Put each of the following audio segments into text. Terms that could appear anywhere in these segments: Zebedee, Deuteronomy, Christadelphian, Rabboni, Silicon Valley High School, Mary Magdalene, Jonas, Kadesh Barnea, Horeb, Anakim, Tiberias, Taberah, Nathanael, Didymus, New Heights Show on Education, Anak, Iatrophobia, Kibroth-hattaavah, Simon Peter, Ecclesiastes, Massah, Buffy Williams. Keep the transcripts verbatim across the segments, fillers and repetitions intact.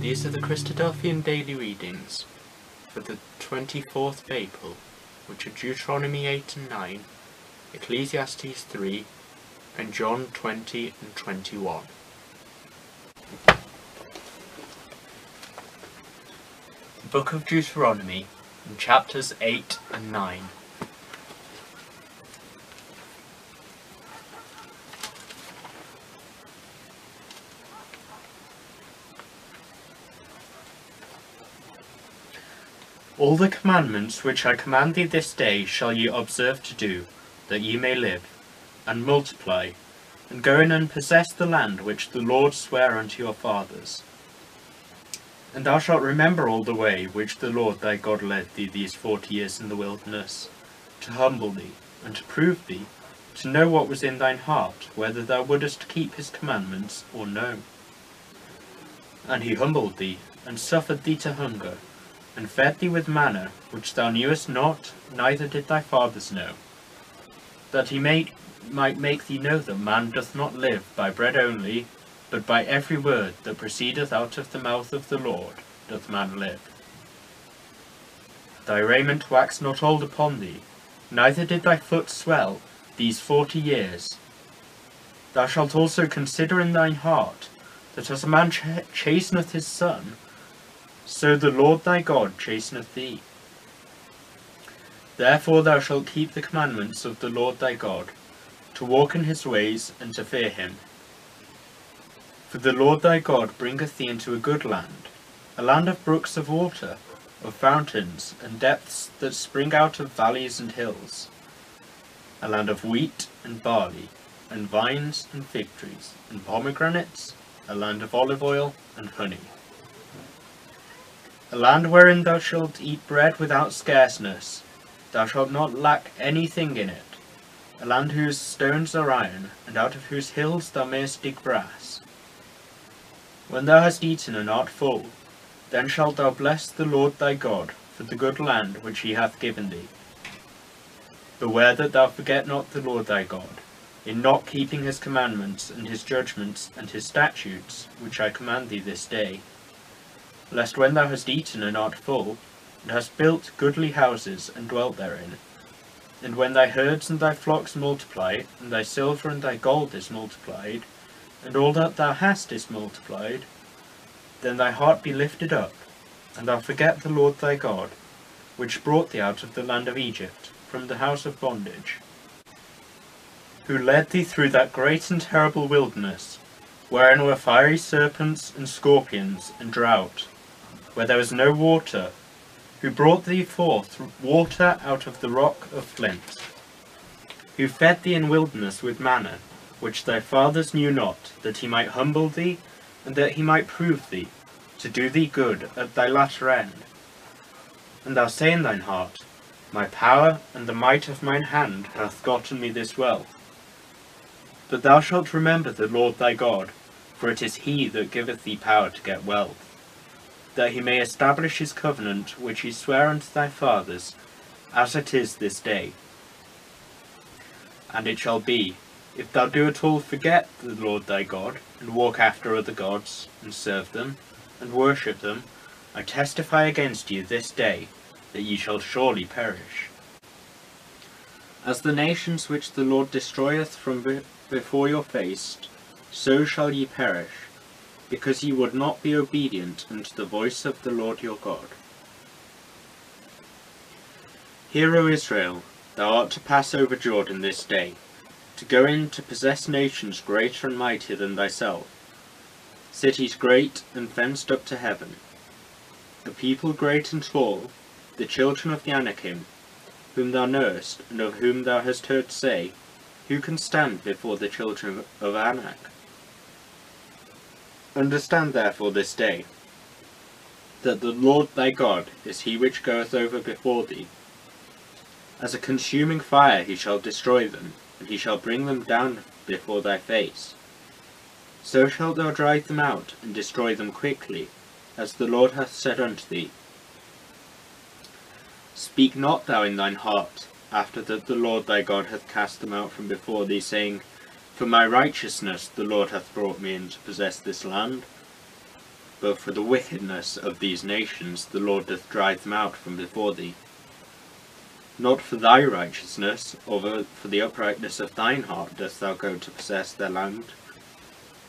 These are the Christadelphian daily readings for the twenty-fourth of April, which are Deuteronomy eight and nine, Ecclesiastes three, and John twenty and twenty-one. The Book of Deuteronomy, in chapters eight and nine. All the commandments which I command thee this day shall ye observe to do, that ye may live, and multiply, and go in and possess the land which the Lord sware unto your fathers. And thou shalt remember all the way which the Lord thy God led thee these forty years in the wilderness, to humble thee, and to prove thee, to know what was in thine heart, whether thou wouldest keep his commandments or no. And he humbled thee, and suffered thee to hunger, and fed thee with manna, which thou knewest not, neither did thy fathers know, that he may, might make thee know that man doth not live by bread only, but by every word that proceedeth out of the mouth of the Lord doth man live. Thy raiment waxed not old upon thee, neither did thy foot swell these forty years. Thou shalt also consider in thine heart, that as a man ch chasteneth his son, so the Lord thy God chasteneth thee. Therefore thou shalt keep the commandments of the Lord thy God, to walk in his ways, and to fear him. For the Lord thy God bringeth thee into a good land, a land of brooks of water, of fountains, and depths that spring out of valleys and hills, a land of wheat and barley, and vines and fig trees, and pomegranates, a land of olive oil and honey. A land wherein thou shalt eat bread without scarceness, thou shalt not lack anything in it, a land whose stones are iron, and out of whose hills thou mayest dig brass. When thou hast eaten and art full, then shalt thou bless the Lord thy God for the good land which he hath given thee. Beware that thou forget not the Lord thy God, in not keeping his commandments, and his judgments, and his statutes, which I command thee this day, lest when thou hast eaten and art full, and hast built goodly houses, and dwelt therein, and when thy herds and thy flocks multiply, and thy silver and thy gold is multiplied, and all that thou hast is multiplied, then thy heart be lifted up, and thou forget the Lord thy God, which brought thee out of the land of Egypt, from the house of bondage, who led thee through that great and terrible wilderness, wherein were fiery serpents, and scorpions, and drought, where there was no water, who brought thee forth water out of the rock of flint, who fed thee in wilderness with manna, which thy fathers knew not, that he might humble thee, and that he might prove thee, to do thee good at thy latter end. And thou say in thine heart, My power and the might of mine hand hath gotten me this wealth. But thou shalt remember the Lord thy God, for it is he that giveth thee power to get wealth, that he may establish his covenant which he sware unto thy fathers, as it is this day. And it shall be, if thou do at all forget the Lord thy God, and walk after other gods, and serve them, and worship them, I testify against you this day, that ye shall surely perish. As the nations which the Lord destroyeth from be before your face, so shall ye perish, because ye would not be obedient unto the voice of the Lord your God. Hear, O Israel, thou art to pass over Jordan this day, to go in to possess nations greater and mightier than thyself, cities great and fenced up to heaven, a people great and tall, the children of the Anakim, whom thou knowest, and of whom thou hast heard say, Who can stand before the children of Anak? Understand therefore this day, that the Lord thy God is he which goeth over before thee. As a consuming fire he shall destroy them, and he shall bring them down before thy face. So shalt thou drive them out, and destroy them quickly, as the Lord hath said unto thee. Speak not thou in thine heart, after that the Lord thy God hath cast them out from before thee, saying, For my righteousness the Lord hath brought me in to possess this land. But for the wickedness of these nations the Lord doth drive them out from before thee. Not for thy righteousness, or for the uprightness of thine heart, dost thou go to possess their land.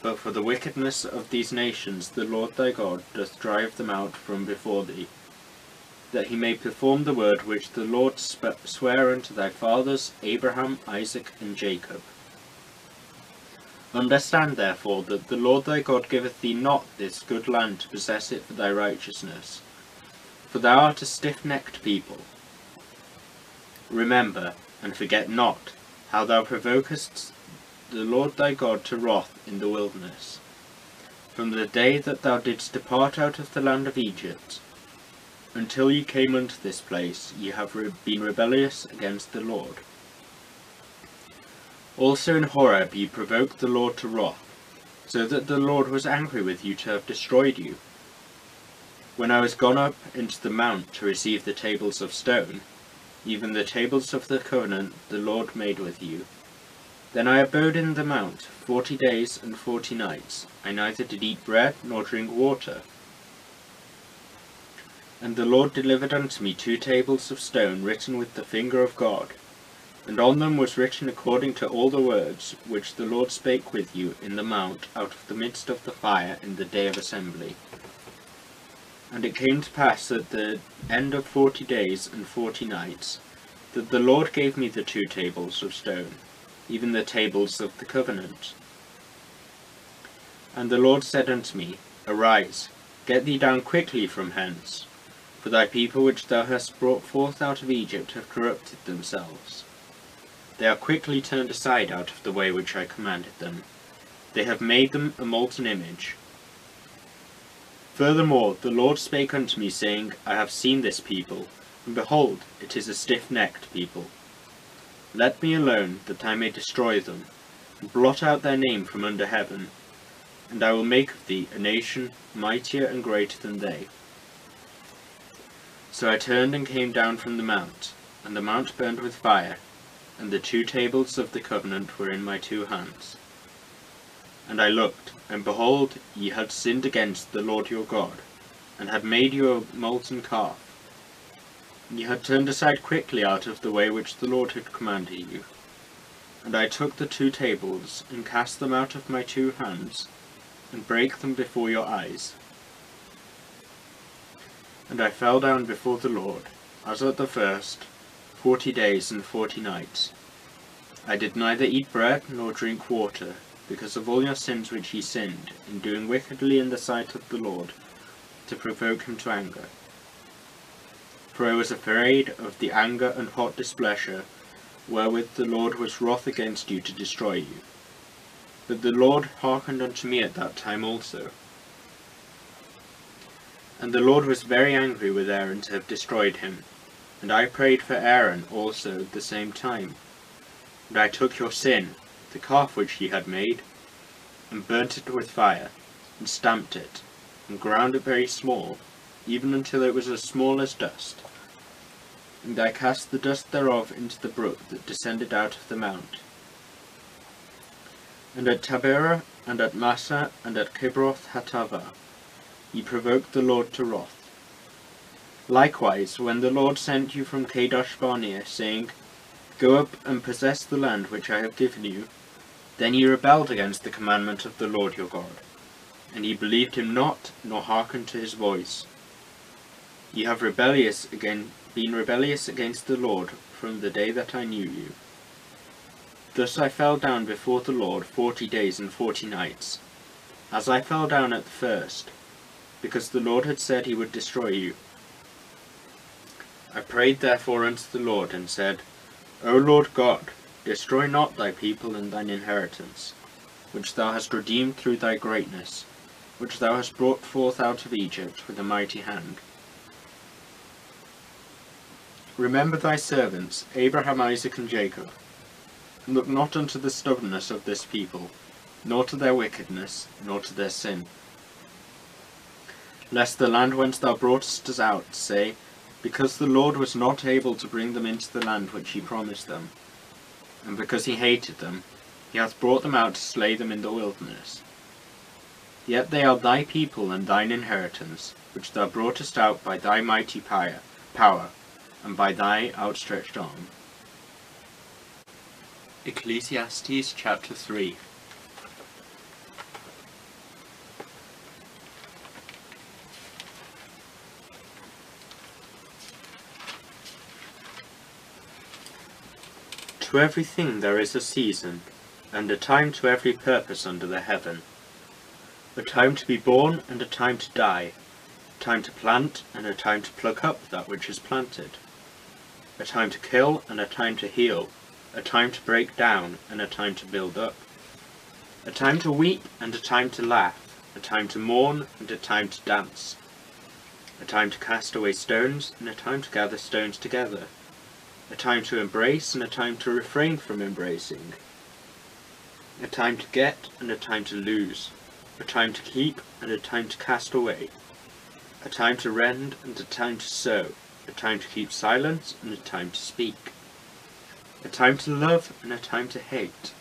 But for the wickedness of these nations the Lord thy God doth drive them out from before thee, that he may perform the word which the Lord sware unto thy fathers, Abraham, Isaac, and Jacob. Understand therefore that the Lord thy God giveth thee not this good land to possess it for thy righteousness, for thou art a stiff-necked people. Remember, and forget not, how thou provokest the Lord thy God to wrath in the wilderness, from the day that thou didst depart out of the land of Egypt, until ye came unto this place, ye have re been rebellious against the Lord. Also in Horeb ye provoked the Lord to wrath, so that the Lord was angry with you to have destroyed you. When I was gone up into the mount to receive the tables of stone, even the tables of the covenant the Lord made with you, then I abode in the mount forty days and forty nights. I neither did eat bread nor drink water. And the Lord delivered unto me two tables of stone written with the finger of God, and on them was written according to all the words which the Lord spake with you in the mount out of the midst of the fire in the day of assembly. And it came to pass at the end of forty days and forty nights, that the Lord gave me the two tables of stone, even the tables of the covenant. And the Lord said unto me, Arise, get thee down quickly from hence, for thy people which thou hast brought forth out of Egypt have corrupted themselves. They are quickly turned aside out of the way which I commanded them. They have made them a molten image. Furthermore, the Lord spake unto me, saying, I have seen this people, and behold, it is a stiff-necked people. Let me alone, that I may destroy them, and blot out their name from under heaven, and I will make of thee a nation mightier and greater than they. So I turned and came down from the mount, and the mount burned with fire, and the two tables of the covenant were in my two hands. And I looked, and behold, ye had sinned against the Lord your God, and had made you a molten calf. Ye had turned aside quickly out of the way which the Lord had commanded you. And I took the two tables, and cast them out of my two hands, and brake them before your eyes. And I fell down before the Lord, as at the first, forty days and forty nights. I did neither eat bread nor drink water, because of all your sins which ye sinned, in doing wickedly in the sight of the Lord, to provoke him to anger. For I was afraid of the anger and hot displeasure, wherewith the Lord was wroth against you to destroy you. But the Lord hearkened unto me at that time also. And the Lord was very angry with Aaron to have destroyed him, and I prayed for Aaron also at the same time. And I took your sin, the calf which ye had made, and burnt it with fire, and stamped it, and ground it very small, even until it was as small as dust. And I cast the dust thereof into the brook that descended out of the mount. And at Taberah, and at Massah, and at Kibroth-hattaavah, ye provoked the Lord to wrath. Likewise, when the Lord sent you from Kadesh Barnea, saying, Go up and possess the land which I have given you, then ye rebelled against the commandment of the Lord your God, and ye believed him not, nor hearkened to his voice. Ye have rebellious again, been rebellious against the Lord from the day that I knew you. Thus I fell down before the Lord forty days and forty nights, as I fell down at the first, because the Lord had said he would destroy you. I prayed therefore unto the Lord, and said, O Lord God, destroy not thy people and thine inheritance, which thou hast redeemed through thy greatness, which thou hast brought forth out of Egypt with a mighty hand. Remember thy servants, Abraham, Isaac, and Jacob, and look not unto the stubbornness of this people, nor to their wickedness, nor to their sin. Lest the land whence thou broughtest us out say, Because the Lord was not able to bring them into the land which he promised them, and because he hated them, he hath brought them out to slay them in the wilderness. Yet they are thy people and thine inheritance, which thou broughtest out by thy mighty power, and by thy outstretched arm. Ecclesiastes chapter three. To everything there is a season, and a time to every purpose under the heaven. A time to be born, and a time to die. A time to plant, and a time to pluck up that which is planted. A time to kill, and a time to heal. A time to break down, and a time to build up. A time to weep, and a time to laugh. A time to mourn, and a time to dance. A time to cast away stones, and a time to gather stones together. A time to embrace, and a time to refrain from embracing. A time to get, and a time to lose. A time to keep, and a time to cast away. A time to rend, and a time to sow. A time to keep silence, and a time to speak. A time to love, and a time to hate.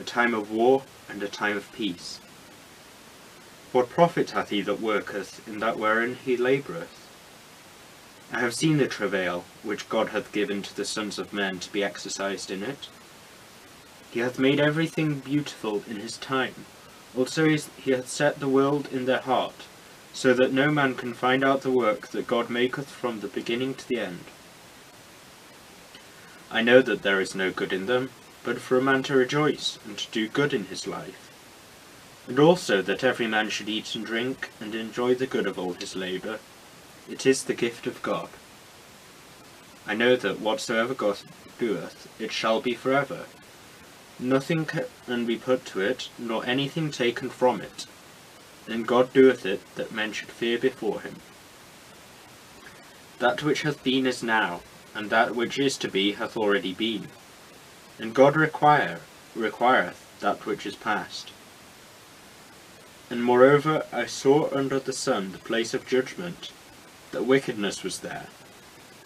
A time of war, and a time of peace. What profit hath he that worketh in that wherein he laboureth? I have seen the travail which God hath given to the sons of men to be exercised in it. He hath made everything beautiful in his time. Also he hath set the world in their heart, so that no man can find out the work that God maketh from the beginning to the end. I know that there is no good in them, but for a man to rejoice, and to do good in his life. And also that every man should eat and drink, and enjoy the good of all his labour. It is the gift of God. I know that whatsoever God doeth, it shall be for ever. Nothing can be put to it, nor anything taken from it. And God doeth it, that men should fear before him. That which hath been is now, and that which is to be hath already been. And God require, requireth that which is past. And moreover, I saw under the sun the place of judgment, that wickedness was there,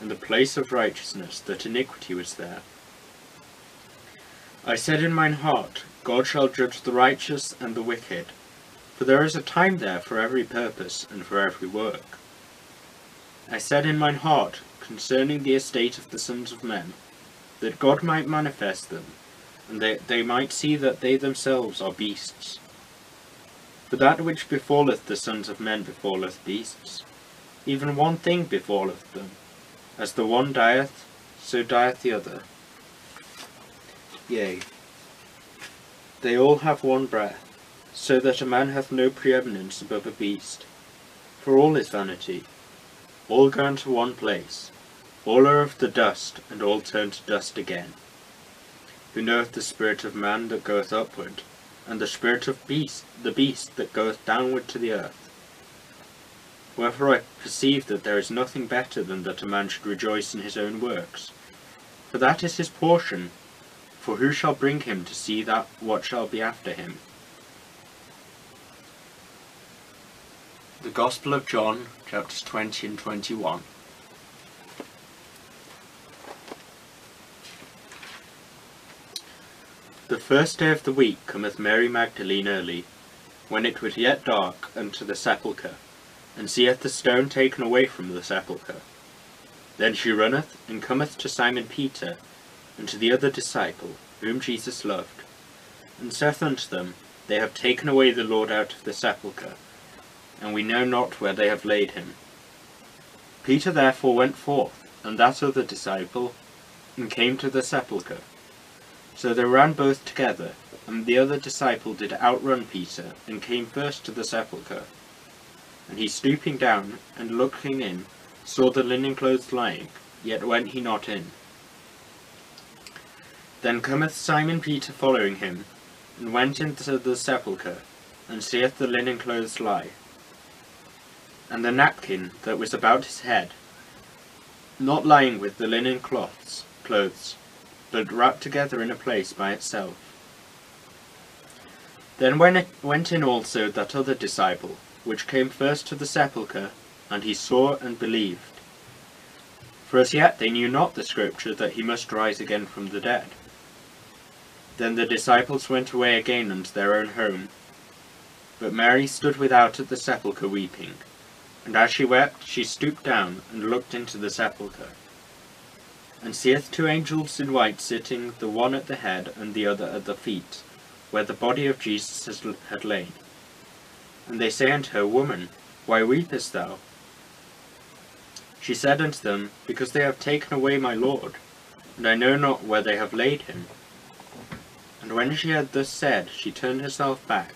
and the place of righteousness, that iniquity was there. I said in mine heart, God shall judge the righteous and the wicked, for there is a time there for every purpose and for every work. I said in mine heart, concerning the estate of the sons of men, that God might manifest them, and that they might see that they themselves are beasts. For that which befalleth the sons of men befalleth beasts, even one thing befalleth them, as the one dieth, so dieth the other. Yea, they all have one breath, so that a man hath no preeminence above a beast, for all is vanity. All go unto one place, all are of the dust, and all turn to dust again. Who knoweth the spirit of man that goeth upward, and the spirit of beast, the beast that goeth downward to the earth? Wherefore I perceive that there is nothing better than that a man should rejoice in his own works, for that is his portion. For who shall bring him to see that what shall be after him? The Gospel of John, chapters twenty and twenty-one. The first day of the week cometh Mary Magdalene early, when it was yet dark, unto the sepulchre, and seeth the stone taken away from the sepulchre. Then she runneth, and cometh to Simon Peter, and to the other disciple, whom Jesus loved, and saith unto them, They have taken away the Lord out of the sepulchre, and we know not where they have laid him. Peter therefore went forth, and that other disciple, and came to the sepulchre. So they ran both together, and the other disciple did outrun Peter, and came first to the sepulchre. And he stooping down, and looking in, saw the linen clothes lying, yet went he not in. Then cometh Simon Peter following him, and went into the sepulchre, and seeth the linen clothes lie, and the napkin that was about his head, not lying with the linen cloths, clothes, but wrapped together in a place by itself. Then went in also that other disciple, which came first to the sepulchre, and he saw and believed. For as yet they knew not the scripture that he must rise again from the dead. Then the disciples went away again unto their own home. But Mary stood without at the sepulchre weeping, and as she wept she stooped down and looked into the sepulchre, and seeth two angels in white sitting, the one at the head and the other at the feet, where the body of Jesus had lain. And they say unto her, Woman, why weepest thou? She said unto them, Because they have taken away my Lord, and I know not where they have laid him. And when she had thus said, she turned herself back,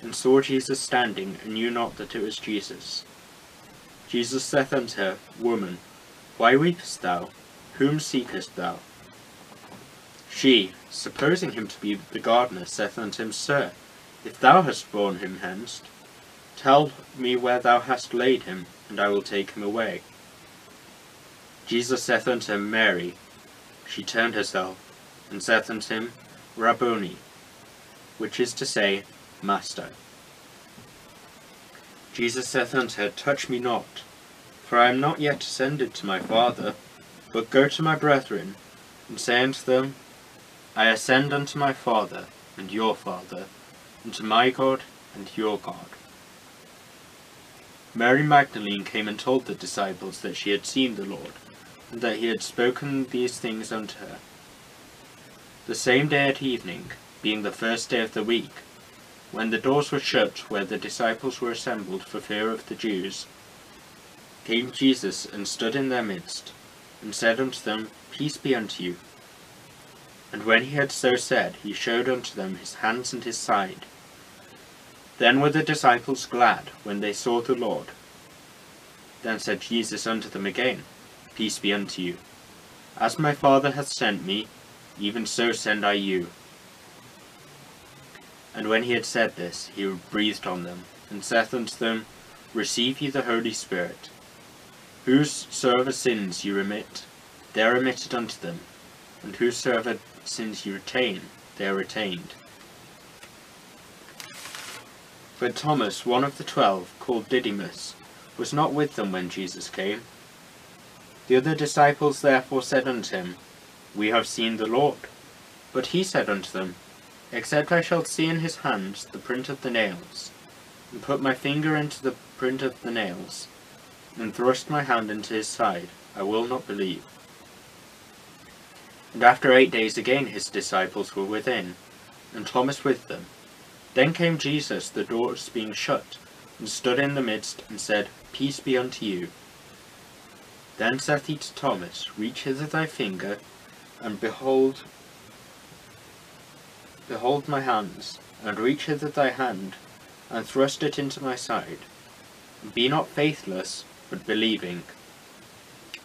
and saw Jesus standing, and knew not that it was Jesus. Jesus saith unto her, Woman, why weepest thou? Whom seekest thou? She, supposing him to be the gardener, saith unto him, Sir, if thou hast borne him hence, tell me where thou hast laid him, and I will take him away. Jesus saith unto him, Mary. She turned herself, and saith unto him, Rabboni, which is to say, Master. Jesus saith unto her, Touch me not, for I am not yet ascended to my Father, but go to my brethren, and say unto them, I ascend unto my Father, and your Father, and to my God, and your God. Mary Magdalene came and told the disciples that she had seen the Lord, and that he had spoken these things unto her. The same day at evening, being the first day of the week, when the doors were shut where the disciples were assembled for fear of the Jews, came Jesus and stood in their midst, and said unto them, Peace be unto you. And when he had so said, he showed unto them his hands and his side. Then were the disciples glad when they saw the Lord. Then said Jesus unto them again, Peace be unto you. As my Father hath sent me, even so send I you. And when he had said this, he breathed on them, and saith unto them, Receive ye the Holy Spirit. Whosesoever sins ye remit, they are remitted unto them, and whosoever sins ye retain, they are retained. But Thomas, one of the twelve, called Didymus, was not with them when Jesus came. The other disciples therefore said unto him, We have seen the Lord. But he said unto them, Except I shall see in his hands the print of the nails, and put my finger into the print of the nails, and thrust my hand into his side, I will not believe. And after eight days again his disciples were within, and Thomas with them. Then came Jesus, the doors being shut, and stood in the midst, and said, Peace be unto you. Then saith he to Thomas, Reach hither thy finger, and behold, behold my hands, and reach hither thy hand, and thrust it into my side. And be not faithless, but believing.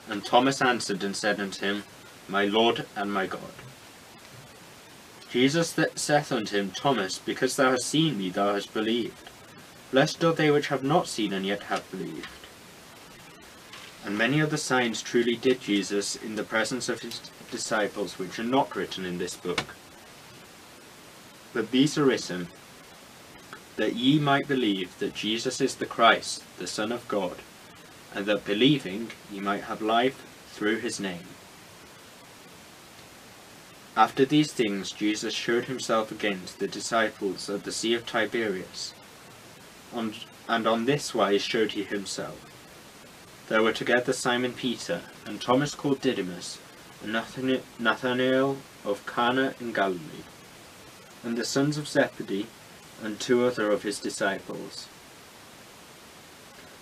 And Thomas answered and said unto him, My Lord and my God. Jesus that saith unto him, Thomas, because thou hast seen me, thou hast believed. Blessed are they which have not seen and yet have believed. And many other signs truly did Jesus in the presence of his disciples, which are not written in this book. But these are written, that ye might believe that Jesus is the Christ, the Son of God, and that believing ye might have life through his name. After these things Jesus showed himself again to the disciples at the Sea of Tiberias, on, and on this wise showed he himself. There were together Simon Peter, and Thomas called Didymus, and Nathanael of Cana in Galilee, and the sons of Zebedee, and two other of his disciples.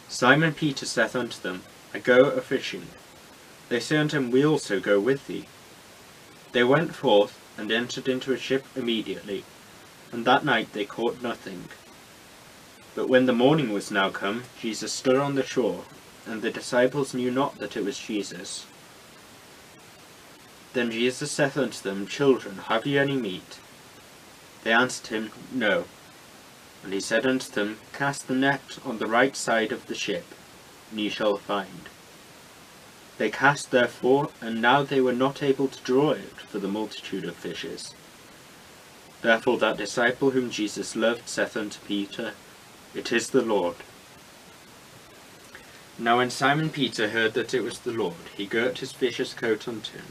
Simon Peter saith unto them, I go a-fishing. They say unto him, We also go with thee. They went forth, and entered into a ship immediately, and that night they caught nothing. But when the morning was now come, Jesus stood on the shore, and the disciples knew not that it was Jesus. Then Jesus saith unto them, Children, have ye any meat? They answered him, No. And he said unto them, Cast the net on the right side of the ship, and ye shall find. They cast therefore, and now they were not able to draw it for the multitude of fishes. Therefore that disciple whom Jesus loved saith unto Peter, It is the Lord. Now when Simon Peter heard that it was the Lord, he girt his fisher's coat unto him,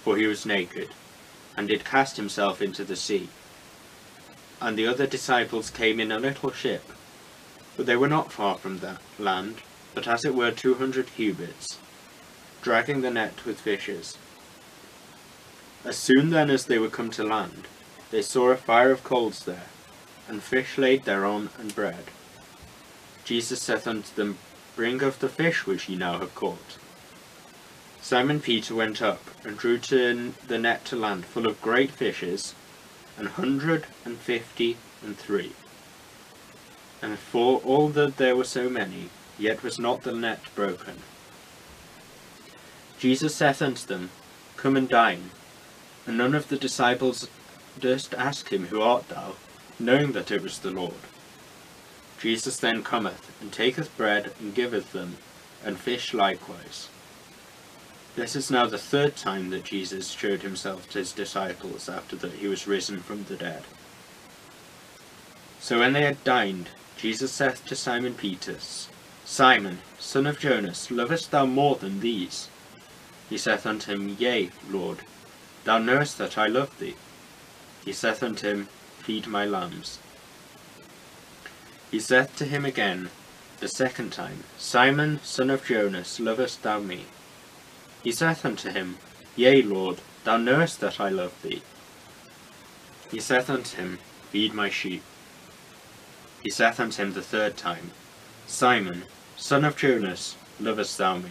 for he was naked, and did cast himself into the sea. and the other disciples came in a little ship, but they were not far from the land, but as it were two hundred cubits, dragging the net with fishes. As soon then as they were come to land, they saw a fire of coals there, and fish laid thereon and bread. Jesus saith unto them, Bring of the fish which ye now have caught. Simon Peter went up, and drew to the net to land full of great fishes, an hundred and fifty and three. And for all that there were so many, yet was not the net broken. Jesus saith unto them, Come and dine. And none of the disciples durst ask him, Who art thou? Knowing that it was the Lord. Jesus then cometh, and taketh bread, and giveth them, and fish likewise. This is now the third time that Jesus showed himself to his disciples after that he was risen from the dead. So when they had dined, Jesus saith to Simon Peter, Simon, son of Jonas, lovest thou more than these? He saith unto him, Yea, Lord, thou knowest that I love thee. He saith unto him, Feed my lambs. He saith to him again the second time, Simon, son of Jonas, lovest thou me? He saith unto him, Yea, Lord, thou knowest that I love thee. He saith unto him, Feed my sheep. He saith unto him the third time, Simon, son of Jonas, lovest thou me?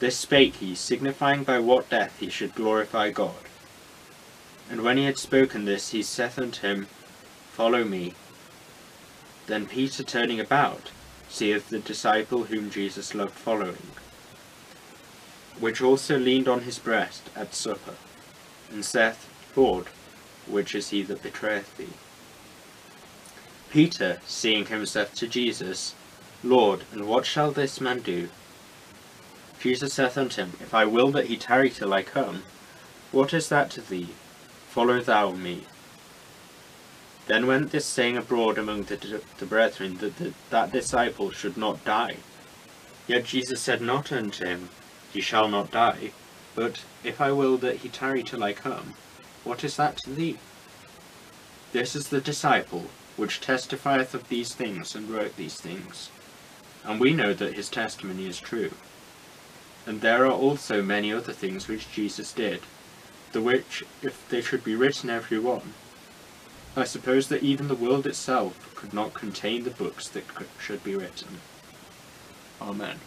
This spake he, signifying by what death he should glorify God. And when he had spoken this, he saith unto him, Follow me. Then Peter, turning about, seeth the disciple whom Jesus loved following, which also leaned on his breast at supper, and saith, Lord, which is he that betrayeth thee? Peter, seeing him, saith to Jesus, Lord, and what shall this man do? Jesus saith unto him, If I will that he tarry till I come, what is that to thee? Follow thou me. Then went this saying abroad among the, the brethren, that the, that disciple should not die. Yet Jesus said not unto him, He shall not die, but if I will that he tarry till I come, what is that to thee? This is the disciple, which testifieth of these things, and wrote these things. And we know that his testimony is true. And there are also many other things which Jesus did, the which, if they should be written every one, I suppose that even the world itself could not contain the books that should be written. Amen.